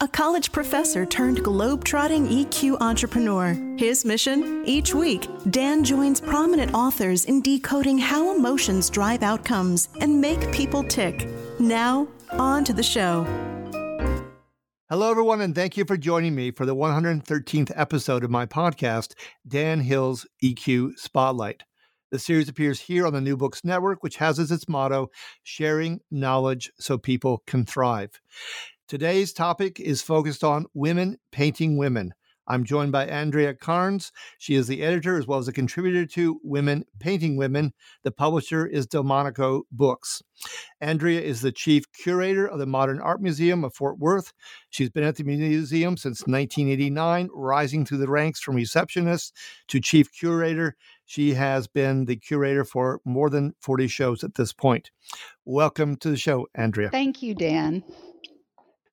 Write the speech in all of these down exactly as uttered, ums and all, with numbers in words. a college professor turned globe-trotting E Q entrepreneur. His mission? Each week, Dan joins prominent authors in decoding how emotions drive outcomes and make people tick. Now, on to the show. Hello, everyone, and thank you for joining me for the one hundred thirteenth episode of my podcast, Dan Hill's E Q Spotlight. The series appears here on the New Books Network, which has as its motto, sharing knowledge so people can thrive. Today's topic is focused on women painting women. I'm joined by Andréa Karnes. She is the editor as well as a contributor to Women Painting Women. The publisher is Delmonico Books. Andréa is the chief curator of the Modern Art Museum of Fort Worth. She's been at the museum since nineteen eighty-nine, rising through the ranks from receptionist to chief curator. She has been the curator for more than forty shows at this point. Welcome to the show, Andréa. Thank you, Dan.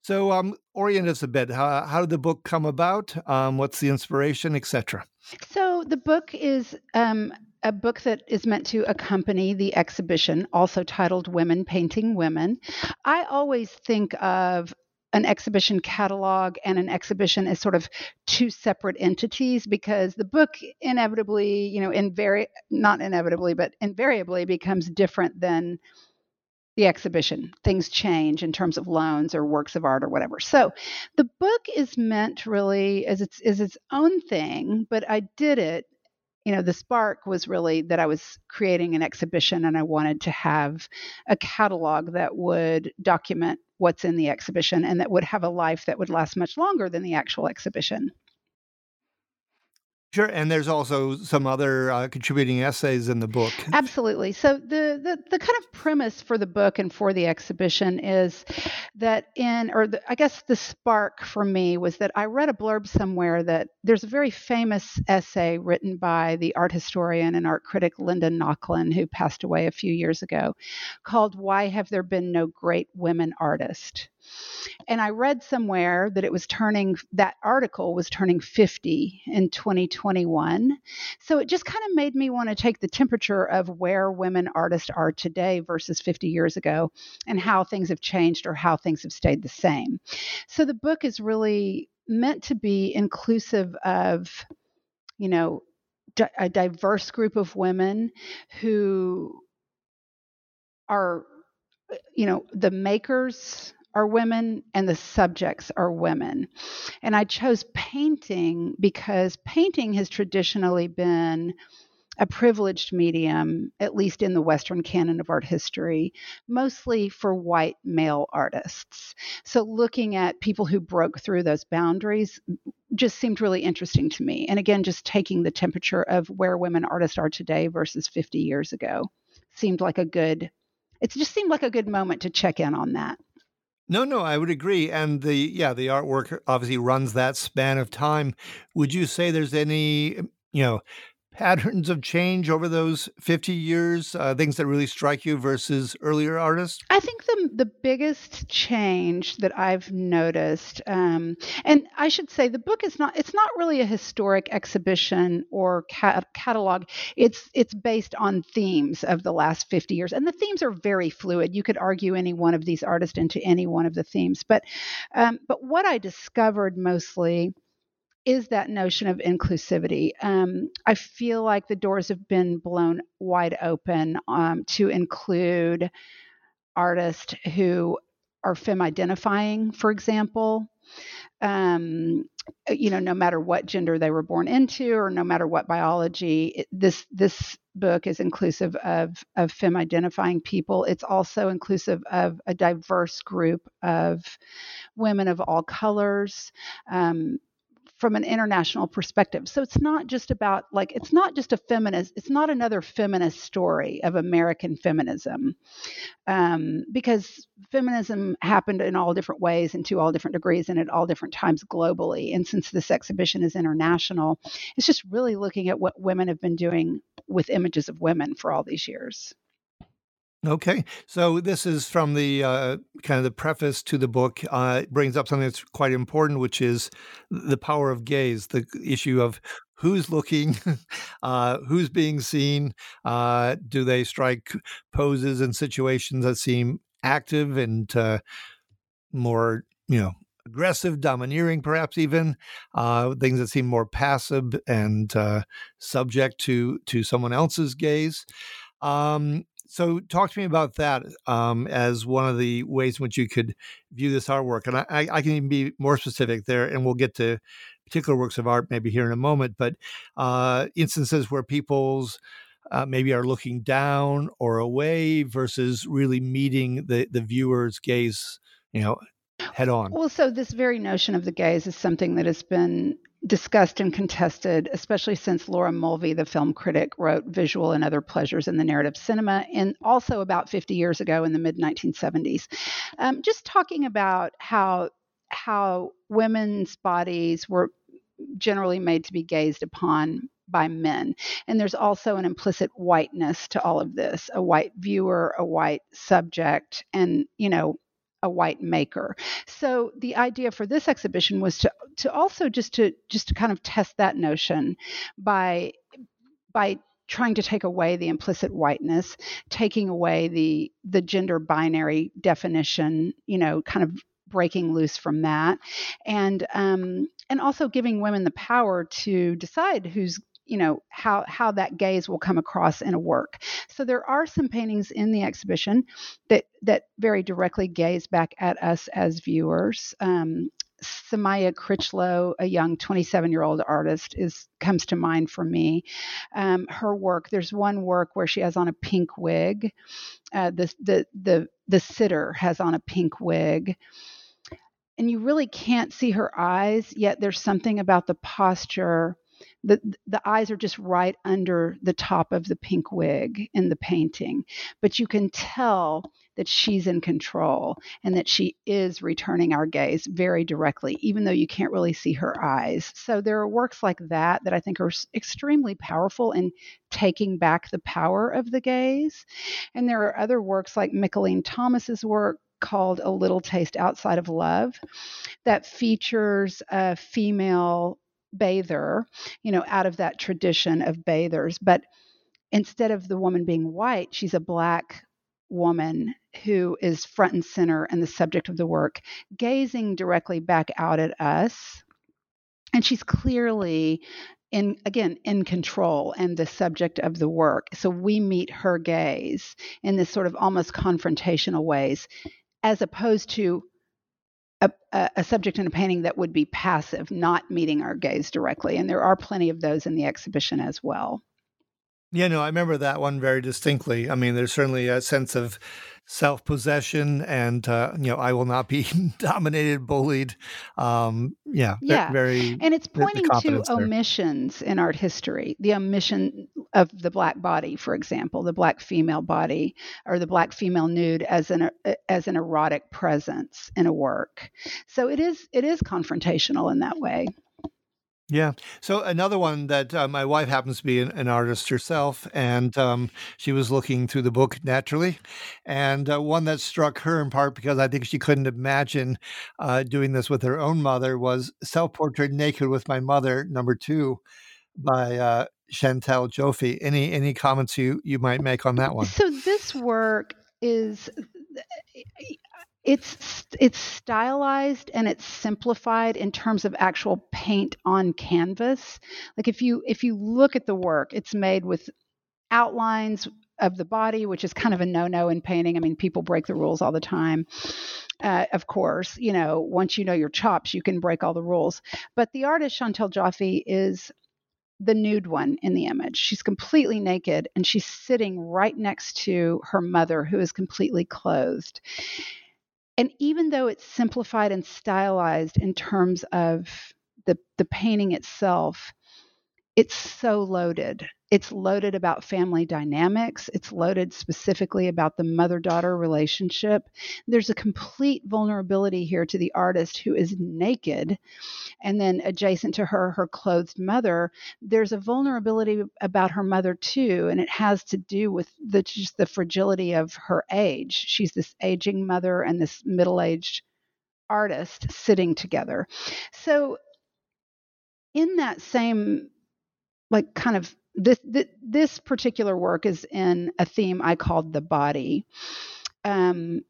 So um, orient us a bit. How, how did the book come about? Um, what's the inspiration, et cetera? So the book is um, a book that is meant to accompany the exhibition, also titled Women Painting Women. I always think of an exhibition catalog and an exhibition as sort of two separate entities, because the book inevitably, you know, invari- not inevitably, but invariably becomes different than the exhibition. Things change in terms of loans or works of art or whatever. So the book is meant really as its is its own thing, but I did it, you know, the spark was really that I was creating an exhibition and I wanted to have a catalog that would document what's in the exhibition and that would have a life that would last much longer than the actual exhibition. Sure. And there's also some other uh, contributing essays in the book. Absolutely. So the, the the kind of premise for the book and for the exhibition is that in, or the, I guess the spark for me was that I read a blurb somewhere that there's a very famous essay written by the art historian and art critic Linda Nochlin, who passed away a few years ago, called Why Have There Been No Great Women Artists? And I read somewhere that it was turning, that article was turning fifty in twenty twenty-one. So it just kind of made me want to take the temperature of where women artists are today versus fifty years ago and how things have changed or how things have stayed the same. So the book is really meant to be inclusive of, you know, di- a diverse group of women who are, you know, the makers are women and the subjects are women. And I chose painting because painting has traditionally been a privileged medium, at least in the Western canon of art history, mostly for white male artists. So looking at people who broke through those boundaries just seemed really interesting to me. And again, just taking the temperature of where women artists are today versus fifty years ago seemed like a good, it just seemed like a good moment to check in on that. No, no, I would agree. And the, yeah, the artwork obviously runs that span of time. Would you say there's any, you know, patterns of change over those fifty years, uh, things that really strike you versus earlier artists? I think the the biggest change that I've noticed, um, and I should say the book is not, it's not really a historic exhibition or ca- catalog. It's, it's based on themes of the last fifty years. And the themes are very fluid. You could argue any one of these artists into any one of the themes. But, um, but what I discovered mostly is that notion of inclusivity. Um, I feel like the doors have been blown wide open um, to include artists who are femme-identifying, for example. Um, you know, no matter what gender they were born into or no matter what biology, it, this this book is inclusive of, of femme-identifying people. It's also inclusive of a diverse group of women of all colors, um, from an international perspective. So it's not just about like, it's not just a feminist, it's not another feminist story of American feminism, um, because feminism happened in all different ways and to all different degrees and at all different times globally. And since this exhibition is international, it's just really looking at what women have been doing with images of women for all these years. Okay. So this is from the uh, kind of the preface to the book. Uh, it brings up something that's quite important, which is the power of gaze, the issue of who's looking, uh, who's being seen. Uh, do they strike poses and situations that seem active and uh, more, you know, aggressive, domineering, perhaps even uh, things that seem more passive and uh, subject to, to someone else's gaze. Um, So talk to me about that um, as one of the ways in which you could view this artwork. And I, I can even be more specific there, and we'll get to particular works of art maybe here in a moment, but uh, instances where people's uh, maybe are looking down or away versus really meeting the, the viewer's gaze, you know, head on. Well, so this very notion of the gaze is something that has been discussed and contested, especially since Laura Mulvey, the film critic, wrote Visual and Other Pleasures in the Narrative Cinema, and also about fifty years ago in the mid nineteen seventies. Um, just talking about how how women's bodies were generally made to be gazed upon by men. And there's also an implicit whiteness to all of this, a white viewer, a white subject, and, you know, a white maker. So the idea for this exhibition was to to also just to just to kind of test that notion by by trying to take away the implicit whiteness, taking away the the gender binary definition, you know, kind of breaking loose from that, and um, and also giving women the power to decide who's, you know, how how that gaze will come across in a work. So there are some paintings in the exhibition that that very directly gaze back at us as viewers. Um, Samaya Critchlow, a young twenty-seven-year-old artist, is comes to mind for me. Um, her work, there's one work where she has on a pink wig. Uh, the the the the sitter has on a pink wig. And you really can't see her eyes, yet there's something about the posture. The the eyes are just right under the top of the pink wig in the painting, but you can tell that she's in control and that she is returning our gaze very directly, even though you can't really see her eyes. So there are works like that that I think are extremely powerful in taking back the power of the gaze. And there are other works like Mickalene Thomas's work called A Little Taste Outside of Love that features a female bather, you know, out of that tradition of bathers. But instead of the woman being white, she's a black woman who is front and center and the subject of the work, gazing directly back out at us. And she's clearly in, again, in control and the subject of the work. So we meet her gaze in this sort of almost confrontational ways, as opposed to A, a subject in a painting that would be passive, not meeting our gaze directly. And there are plenty of those in the exhibition as well. Yeah, no, I remember that one very distinctly. I mean, there's certainly a sense of self-possession and, uh, you know, I will not be dominated, bullied. Um, yeah, yeah. Very, and it's pointing to omissions there in art history, the omission of the Black body, for example, the Black female body or the Black female nude as an as an erotic presence in a work. So it is it is confrontational in that way. Yeah. So another one that uh, my wife happens to be an, an artist herself, and um, she was looking through the book naturally, and uh, one that struck her in part because I think she couldn't imagine uh, doing this with her own mother was Self-Portrait Naked with My Mother, number two, by uh, Chantal Joffe. Any any comments you, you might make on that one? So this work is... It's it's stylized and it's simplified in terms of actual paint on canvas. Like if you if you look at the work, it's made with outlines of the body, which is kind of a no-no in painting. I mean, people break the rules all the time. Uh, of course, you know, once you know your chops, you can break all the rules. But the artist Chantal Joffe is the nude one in the image. She's completely naked and she's sitting right next to her mother, who is completely clothed. And even though it's simplified and stylized in terms of the, the painting itself, it's so loaded. It's loaded about family dynamics. It's loaded specifically about the mother-daughter relationship. There's a complete vulnerability here to the artist who is naked, and then adjacent to her, her clothed mother. There's a vulnerability about her mother too, and it has to do with the, just the fragility of her age. She's this aging mother and this middle-aged artist sitting together. So in that same... like kind of this, this, this particular work is in a theme I called the body. Um,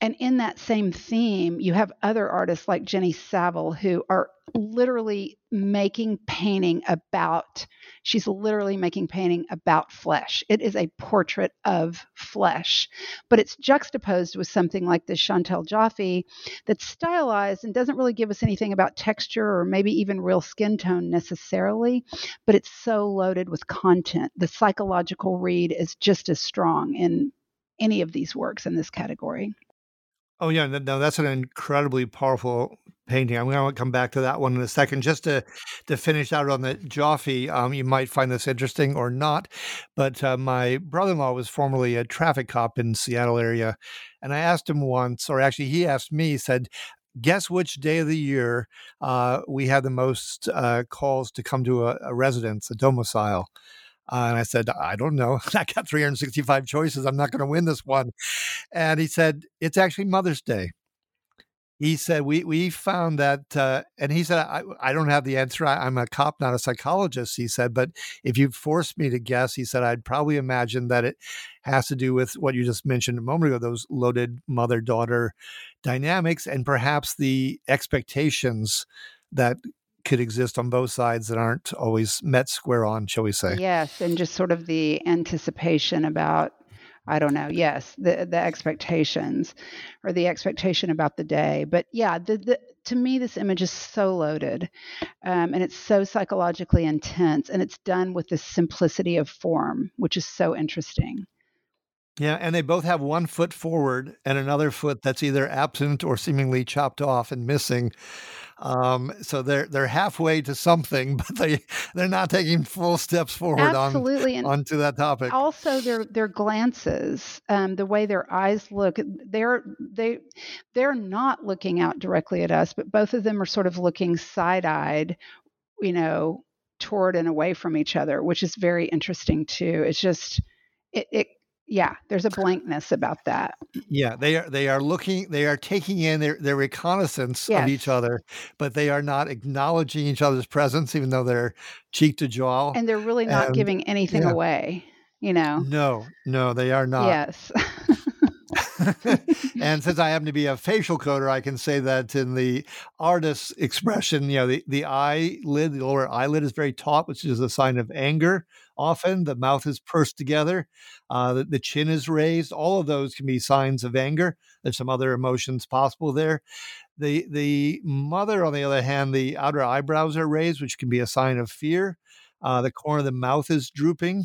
and in that same theme, you have other artists like Jenny Saville who are literally making painting about, she's literally making painting about flesh. It is a portrait of flesh, but it's juxtaposed with something like this Chantal Joffe that's stylized and doesn't really give us anything about texture or maybe even real skin tone necessarily, but it's so loaded with content. The psychological read is just as strong in any of these works in this category. Oh, yeah. No, that's an incredibly powerful painting. I'm going to come back to that one in a second. Just to, to finish out on the Joffe, um, you might find this interesting or not, but uh, my brother-in-law was formerly a traffic cop in Seattle area, and I asked him once, or actually he asked me, he said, guess which day of the year uh, we had the most uh, calls to come to a, a residence, a domicile. Uh, and I said, I don't know. I got three hundred sixty-five choices. I'm not going to win this one. And he said, it's actually Mother's Day. He said, we we found that, uh, and he said, I, I don't have the answer. I, I'm a cop, not a psychologist, he said. But if you forced me to guess, he said, I'd probably imagine that it has to do with what you just mentioned a moment ago, those loaded mother-daughter dynamics and perhaps the expectations that could exist on both sides that aren't always met square on, shall we say. Yes, and just sort of the anticipation about, I don't know, yes, the the expectations or the expectation about the day. But yeah, the, the, to me, this image is so loaded um, and it's so psychologically intense, and it's done with this simplicity of form, which is so interesting. Yeah, and they both have one foot forward and another foot that's either absent or seemingly chopped off and missing. Um, so they're they're halfway to something, but they they're not taking full steps forward on, onto that topic. Also, their their glances, um, the way their eyes look, they're they they're not looking out directly at us, but both of them are sort of looking side-eyed, you know, toward and away from each other, which is very interesting too. It's just it. it Yeah, there's a blankness about that. Yeah, they are they are looking, they are taking in their, their reconnaissance yes. of each other, but they are not acknowledging each other's presence, even though they're cheek to jaw. And they're really not and, giving anything yeah. away, you know? No, no, they are not. Yes. And since I happen to be a facial coder, I can say that in the artist's expression, you know, the, the eyelid, the lower eyelid is very taut, which is a sign of anger. Often the mouth is pursed together, uh, the, the chin is raised. All of those can be signs of anger. There's some other emotions possible there. The the mother, on the other hand, the outer eyebrows are raised, which can be a sign of fear. Uh, the corner of the mouth is drooping,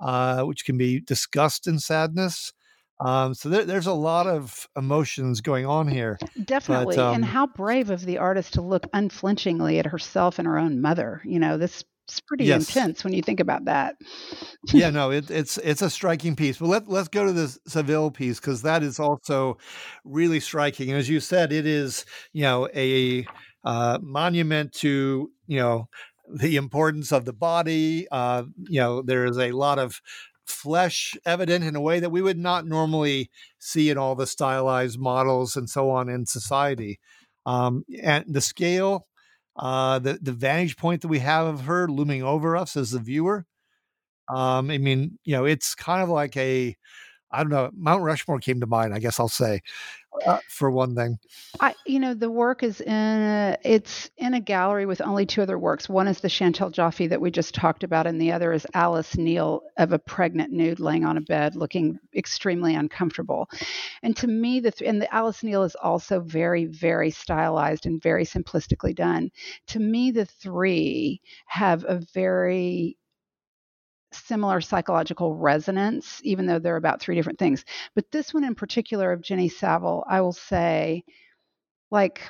uh, which can be disgust and sadness. Um, so there, there's a lot of emotions going on here. Definitely. But, um, and how brave of the artist to look unflinchingly at herself and her own mother. You know, this It's pretty yes. intense when you think about that. yeah, no, it, it's it's a striking piece. But let, let's go to the Saville piece, because that is also really striking. And as you said, it is, you know, a uh, monument to, you know, the importance of the body. Uh, you know, there is a lot of flesh evident in a way that we would not normally see in all the stylized models and so on in society. Um, and the scale... Uh, the, the vantage point that we have of her looming over us as the viewer. Um, I mean, you know, it's kind of like a, I don't know, Mount Rushmore came to mind, I guess I'll say, uh, for one thing. I, you know, the work is in, a, it's in a gallery with only two other works. One is the Chantal Joffe that we just talked about, and the other is Alice Neel of a pregnant nude laying on a bed looking extremely uncomfortable. And to me, the th- and the Alice Neel is also very, very stylized and very simplistically done. To me, the three have a very similar psychological resonance, even though they're about three different things. But this one in particular of Jenny Saville, I will say, like,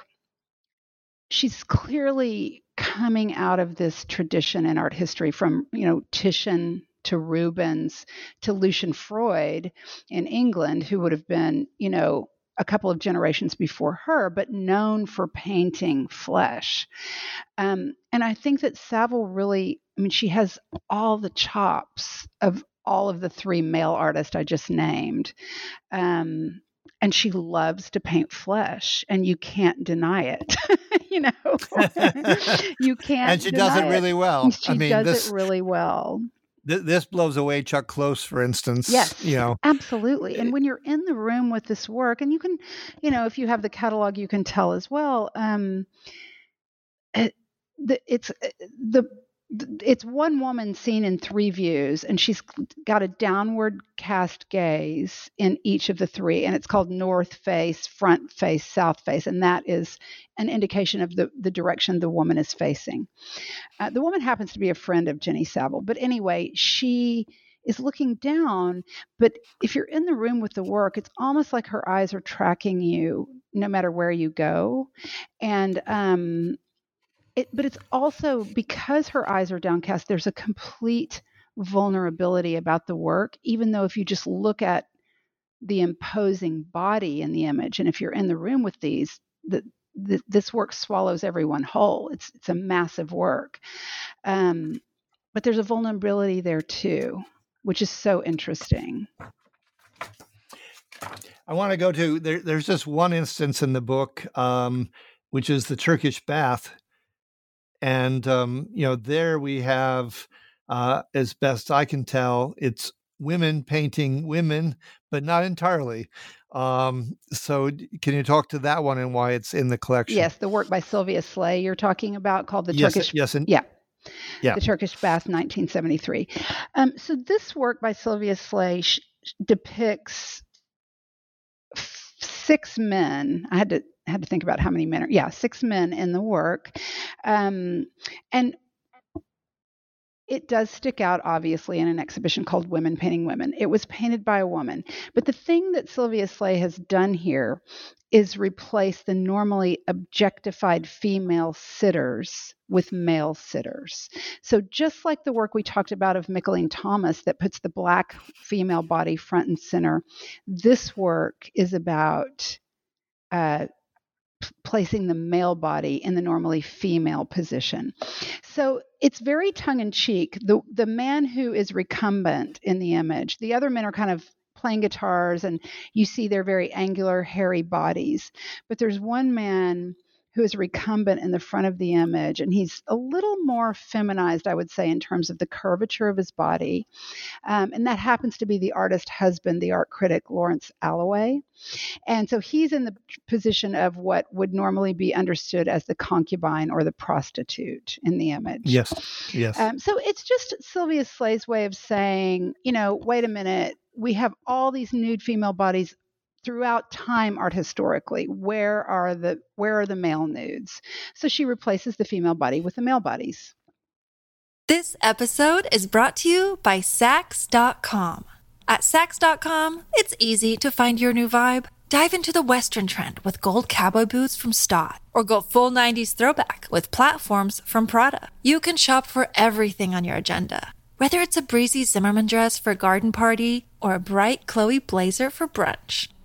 she's clearly coming out of this tradition in art history from, you know, Titian to Rubens to Lucian Freud in England, who would have been, you know, a couple of generations before her, but known for painting flesh. Um, and I think that Saville really, I mean, she has all the chops of all of the three male artists I just named. Um, and she loves to paint flesh, and you can't deny it. you know, you can't And she deny does it really well. She I mean, does this... it really well. This blows away Chuck Close, for instance. Yes, you know. Absolutely. And when you're in the room with this work, and you can, you know, if you have the catalog, you can tell as well. Um, it, the, it's the it's one woman seen in three views, and she's got a downward cast gaze in each of the three, and it's called north face, front face, south face, and that is an indication of the, the direction the woman is facing. Uh, the woman happens to be a friend of Jenny Saville, but anyway, she is looking down, but if you're in the room with the work, it's almost like her eyes are tracking you no matter where you go, and um It, but it's also because her eyes are downcast, there's a complete vulnerability about the work, even though if you just look at the imposing body in the image, and if you're in the room with these, the, the, this work swallows everyone whole. It's it's a massive work. Um, but there's a vulnerability there too, which is so interesting. I want to go to, there, there's just one instance in the book, um, which is the Turkish bath. And, um, you know, there we have, uh, as best I can tell, it's women painting women, but not entirely. Um, so can you talk to that one and why it's in the collection? Yes, the work by Sylvia Sleigh you're talking about called The yes, Turkish... Yes, and... Yeah. yeah. The Turkish Bath, nineteen seventy-three. Um, so this work by Sylvia Sleigh sh- depicts f- six men. I had to... I had to think about how many men are, yeah, six men in the work. Um, and it does stick out, obviously, in an exhibition called Women Painting Women. It was painted by a woman. But the thing that Sylvia Sleigh has done here is replace the normally objectified female sitters with male sitters. So just like the work we talked about of Mickalene Thomas that puts the black female body front and center, this work is about... Uh, placing the male body in the normally female position. So it's very tongue-in-cheek. The the man who is recumbent in the image, the other men are kind of playing guitars, and you see their very angular, hairy bodies. But there's one man who is recumbent in the front of the image, and he's a little more feminized, I would say, in terms of the curvature of his body. Um, and that happens to be the artist's husband, the art critic, Lawrence Alloway. And so he's in the position of what would normally be understood as the concubine or the prostitute in the image. Yes, yes. Um, so it's just Sylvia Sleigh's way of saying, you know, wait a minute, we have all these nude female bodies throughout time, art historically, where are the where are the male nudes? So she replaces the female body with the male bodies. This episode is brought to you by Saks dot com. At Saks dot com, it's easy to find your new vibe. Dive into the Western trend with gold cowboy boots from Staud, or go full nineties throwback with platforms from Prada. You can shop for everything on your agenda, whether it's a breezy Zimmermann dress for a garden party or a bright Chloe blazer for brunch.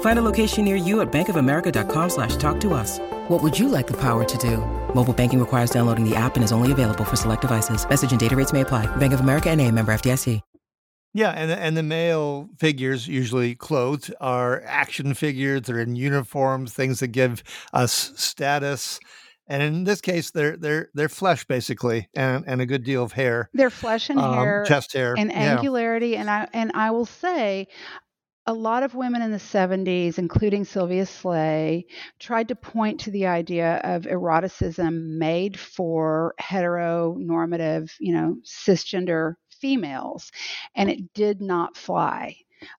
Find a location near you at bankofamerica.com slash talk to us. What would you like the power to do? Mobile banking requires downloading the app and is only available for select devices. Message and data rates may apply. Bank of America N A, member F D I C. Yeah, and, and the male figures, usually clothed, are action figures. They're in uniforms, things that give us status. And in this case, they're they're they're flesh basically, and, and a good deal of hair. They're flesh and um, hair, chest hair, and yeah. angularity. And I and I will say, a lot of women in the seventies, including Sylvia Sleigh, tried to point to the idea of eroticism made for heteronormative, you know, cisgender females, and it did not fly.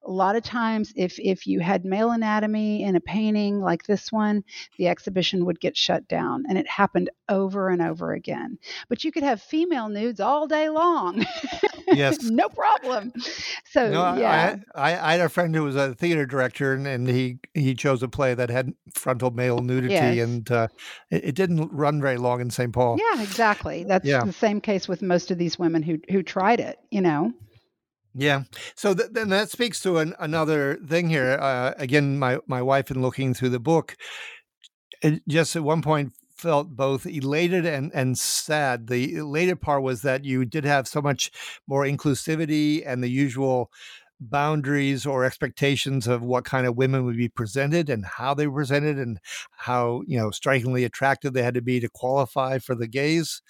A lot of times, if if you had male anatomy in a painting like this one, the exhibition would get shut down, and it happened over and over again. But you could have female nudes all day long. Yes. No problem. So, no, yeah. I, I, I had a friend who was a theater director, and, and he, he chose a play that had frontal male nudity, yes. and uh, it, it didn't run very long in Saint Paul. Yeah, exactly. That's yeah. the same case with most of these women who who tried it, you know. Yeah. So th- then that speaks to an, another thing here. Uh, again, my, my wife, in looking through the book, it just at one point felt both elated and, and sad. The elated part was that you did have so much more inclusivity and the usual boundaries or expectations of what kind of women would be presented and how they were presented and how, you know, strikingly attractive they had to be to qualify for the gaze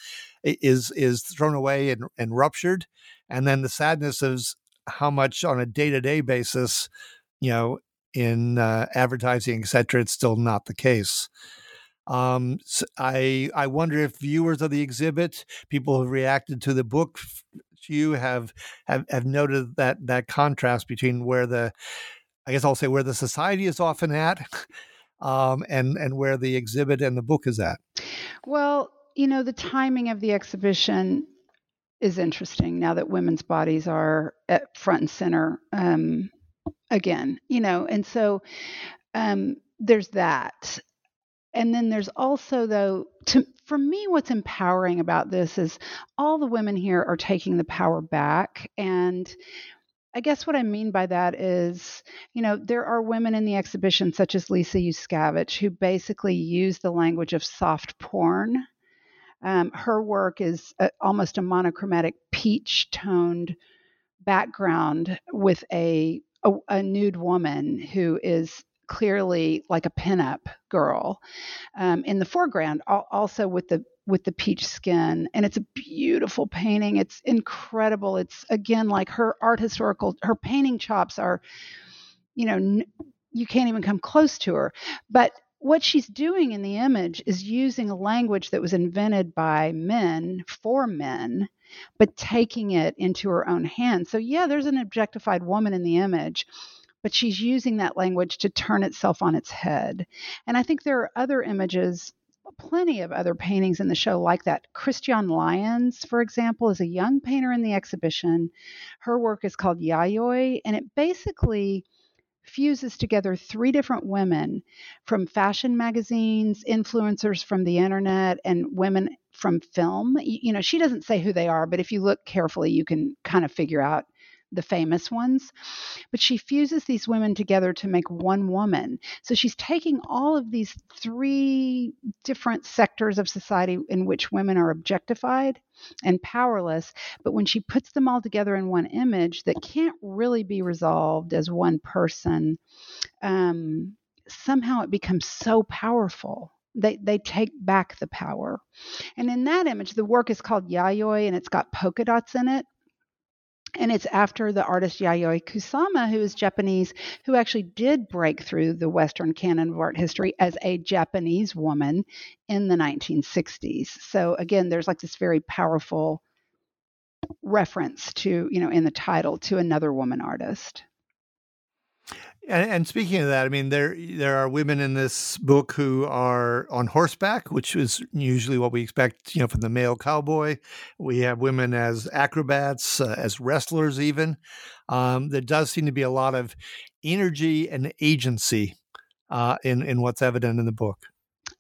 is is thrown away and, and ruptured. And then the sadness is how much on a day-to-day basis, you know, in uh, advertising, et cetera, it's still not the case. Um, so I I wonder if viewers of the exhibit, people who reacted to the book, to you have, have have noted that that contrast between where the, I guess I'll say where the society is often at, um, and and where the exhibit and the book is at. Well, you know, the timing of the exhibition is interesting now that women's bodies are at front and center um, again, you know, and so um, there's that. And then there's also, though, to, for me, what's empowering about this is all the women here are taking the power back. And I guess what I mean by that is, you know, there are women in the exhibition, such as Lisa Uscavich, who basically use the language of soft porn. Um, her work is a, almost a monochromatic peach-toned background with a, a a nude woman who is clearly like a pinup girl um, in the foreground, al- also with the with the peach skin. And it's a beautiful painting. It's incredible. It's, again, like her art historical, her painting chops are, you know, n- you can't even come close to her. But what she's doing in the image is using a language that was invented by men for men, but taking it into her own hands. So yeah, there's an objectified woman in the image, but she's using that language to turn itself on its head. And I think there are other images, plenty of other paintings in the show like that. Christiane Lyons, for example, is a young painter in the exhibition. Her work is called Yayoi, and it basically fuses together three different women from fashion magazines, influencers from the internet, and women from film. You know, she doesn't say who they are, but if you look carefully, you can kind of figure out the famous ones. But she fuses these women together to make one woman. So she's taking all of these three different sectors of society in which women are objectified and powerless. But when she puts them all together in one image that can't really be resolved as one person, um, somehow it becomes so powerful. They they take back the power. And in that image, the work is called Yayoi, and it's got polka dots in it. And it's after the artist Yayoi Kusama, who is Japanese, who actually did break through the Western canon of art history as a Japanese woman in the nineteen sixties. So again, there's like this very powerful reference to, you know, in the title to another woman artist. And, and speaking of that, I mean, there there are women in this book who are on horseback, which is usually what we expect, you know, from the male cowboy. We have women as acrobats, uh, as wrestlers even. Um, there does seem to be a lot of energy and agency uh, in, in what's evident in the book.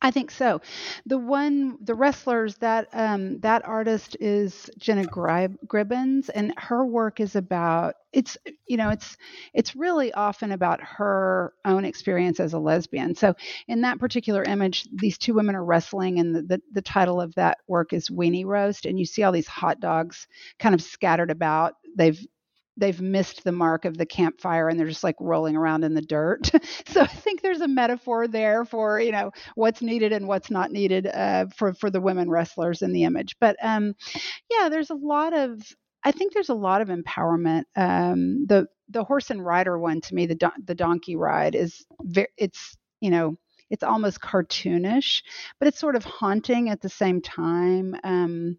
I think so. The one, the wrestlers, that um, that artist is Jenna Gribbons, and her work is about, it's, you know, it's it's really often about her own experience as a lesbian. So in that particular image, these two women are wrestling, and the, the, the title of that work is Weenie Roast, and you see all these hot dogs kind of scattered about. They've They've missed the mark of the campfire, and they're just like rolling around in the dirt. So I think there's a metaphor there for, you know, what's needed and what's not needed uh, for, for the women wrestlers in the image. But um, yeah, there's a lot of, I think there's a lot of empowerment. Um, the the horse and rider one to me, the don- the donkey ride is, very, it's, you know, it's almost cartoonish, but it's sort of haunting at the same time. Um,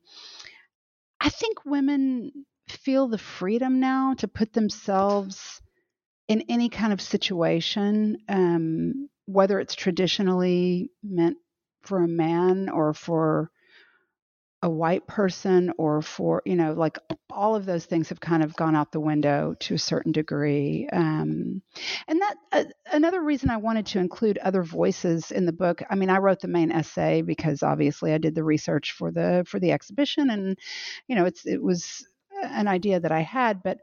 I think women feel the freedom now to put themselves in any kind of situation, um, whether it's traditionally meant for a man or for a white person or for, you know, like all of those things have kind of gone out the window to a certain degree. Um, and that uh, another reason I wanted to include other voices in the book. I mean, I wrote the main essay because obviously I did the research for the, for the exhibition, and, you know, it's, it was an idea that I had, but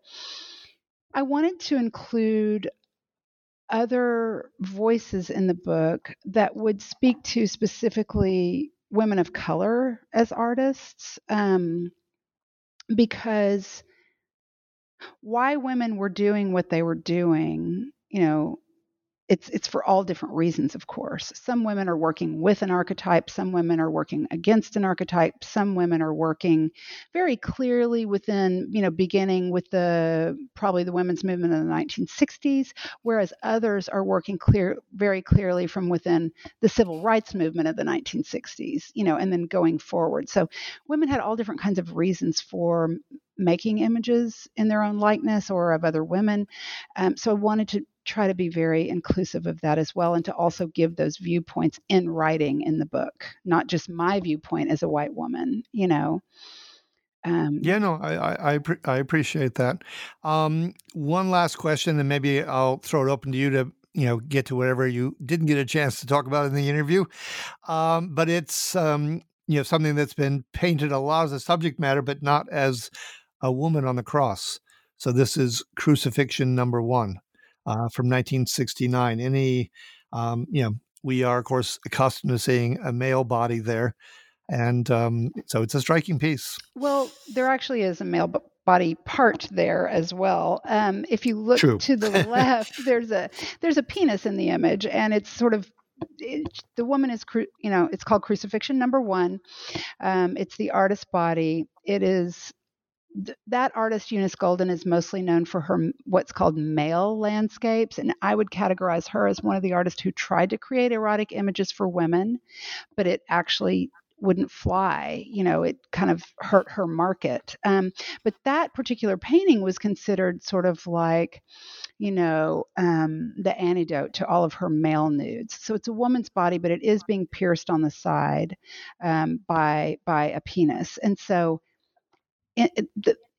I wanted to include other voices in the book that would speak to specifically women of color as artists, um, because why women were doing what they were doing, you know, It's it's for all different reasons, of course. Some women are working with an archetype. Some women are working against an archetype. Some women are working very clearly within, you know, beginning with the probably the women's movement in the nineteen sixties, whereas others are working clear, very clearly from within the civil rights movement of the nineteen sixties, you know, and then going forward. So women had all different kinds of reasons for making images in their own likeness or of other women. Um, so I wanted to try to be very inclusive of that as well, and to also give those viewpoints in writing in the book, not just my viewpoint as a white woman, you know. Um, yeah, no, I I, I appreciate that. Um, one last question, and maybe I'll throw it open to you to, you know, get to whatever you didn't get a chance to talk about in the interview. Um, but it's, um, you know, something that's been painted a lot as a subject matter, but not as a woman on the cross. So this is Crucifixion Number One. Uh, from nineteen sixty-nine, any, um, you know, we are, of course, accustomed to seeing a male body there. And um, so it's a striking piece. Well, there actually is a male b- body part there as well. Um, if you look True. to the left, there's a there's a penis in the image, and it's sort of, it, the woman is, cru- you know, it's called Crucifixion Number One. Um, it's the artist's body. It is. That artist, Eunice Golden, is mostly known for her what's called male landscapes, and I would categorize her as one of the artists who tried to create erotic images for women, but it actually wouldn't fly. You know, it kind of hurt her market. Um, but that particular painting was considered sort of like, you know, um, the antidote to all of her male nudes. So it's a woman's body, but it is being pierced on the side um, by by a penis, and so. It,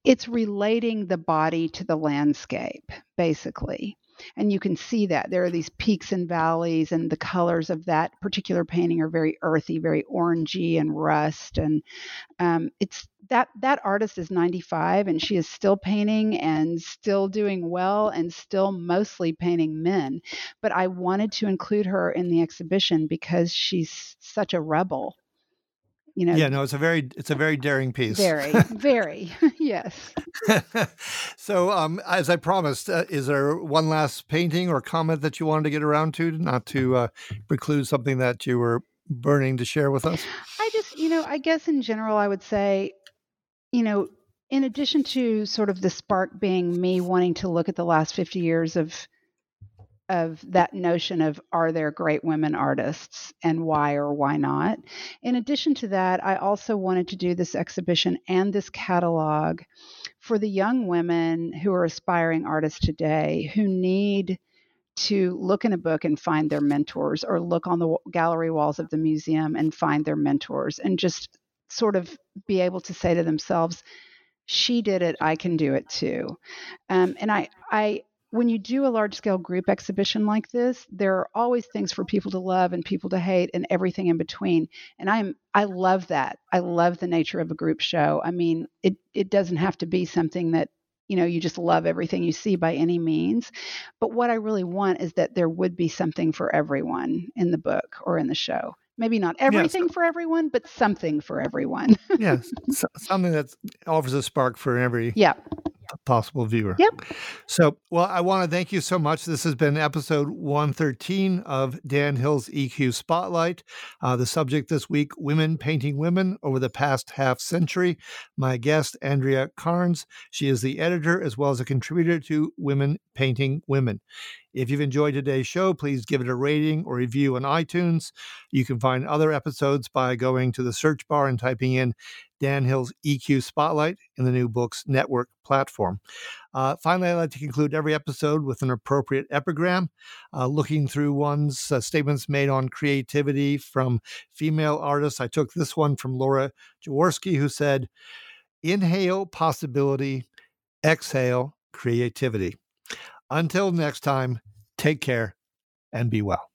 it's relating the body to the landscape, basically. And you can see that there are these peaks and valleys, and the colors of that particular painting are very earthy, very orangey and rust. And um, it's that that artist is ninety-five, and she is still painting and still doing well and still mostly painting men. But I wanted to include her in the exhibition because she's such a rebel. You know, yeah, no, it's a very, it's a very daring piece. Very, very, yes. So, um, as I promised, uh, is there one last painting or comment that you wanted to get around to, not to uh, preclude something that you were burning to share with us? I just, you know, I guess in general, I would say, you know, in addition to sort of the spark being me wanting to look at the last fifty years of of that notion of, are there great women artists and why or why not? In addition to that, I also wanted to do this exhibition and this catalog for the young women who are aspiring artists today who need to look in a book and find their mentors, or look on the gallery walls of the museum and find their mentors, and just sort of be able to say to themselves, she did it, I can do it too. Um, and I, I, when you do a large-scale group exhibition like this, there are always things for people to love and people to hate and everything in between. And I'm, I love that. I love the nature of a group show. I mean, it, it doesn't have to be something that, you know, you just love everything you see by any means. But what I really want is that there would be something for everyone in the book or in the show. Maybe not everything yes. for everyone, but something for everyone. Yes, so, something that offers a spark for every yeah. possible viewer. Yep. So, well, I want to thank you so much. This has been episode one thirteen of Dan Hill's E Q Spotlight. Uh, the subject this week, Women Painting Women Over the Past Half Century. My guest, Andréa Karnes. She is the editor as well as a contributor to Women Painting Women. If you've enjoyed today's show, please give it a rating or review on iTunes. You can find other episodes by going to the search bar and typing in Dan Hill's E Q Spotlight in the New Books Network platform. Uh, finally, I like to conclude every episode with an appropriate epigram, uh, looking through one's uh, statements made on creativity from female artists. I took this one from Laura Jaworski, who said, "Inhale possibility, exhale creativity." Until next time, take care and be well.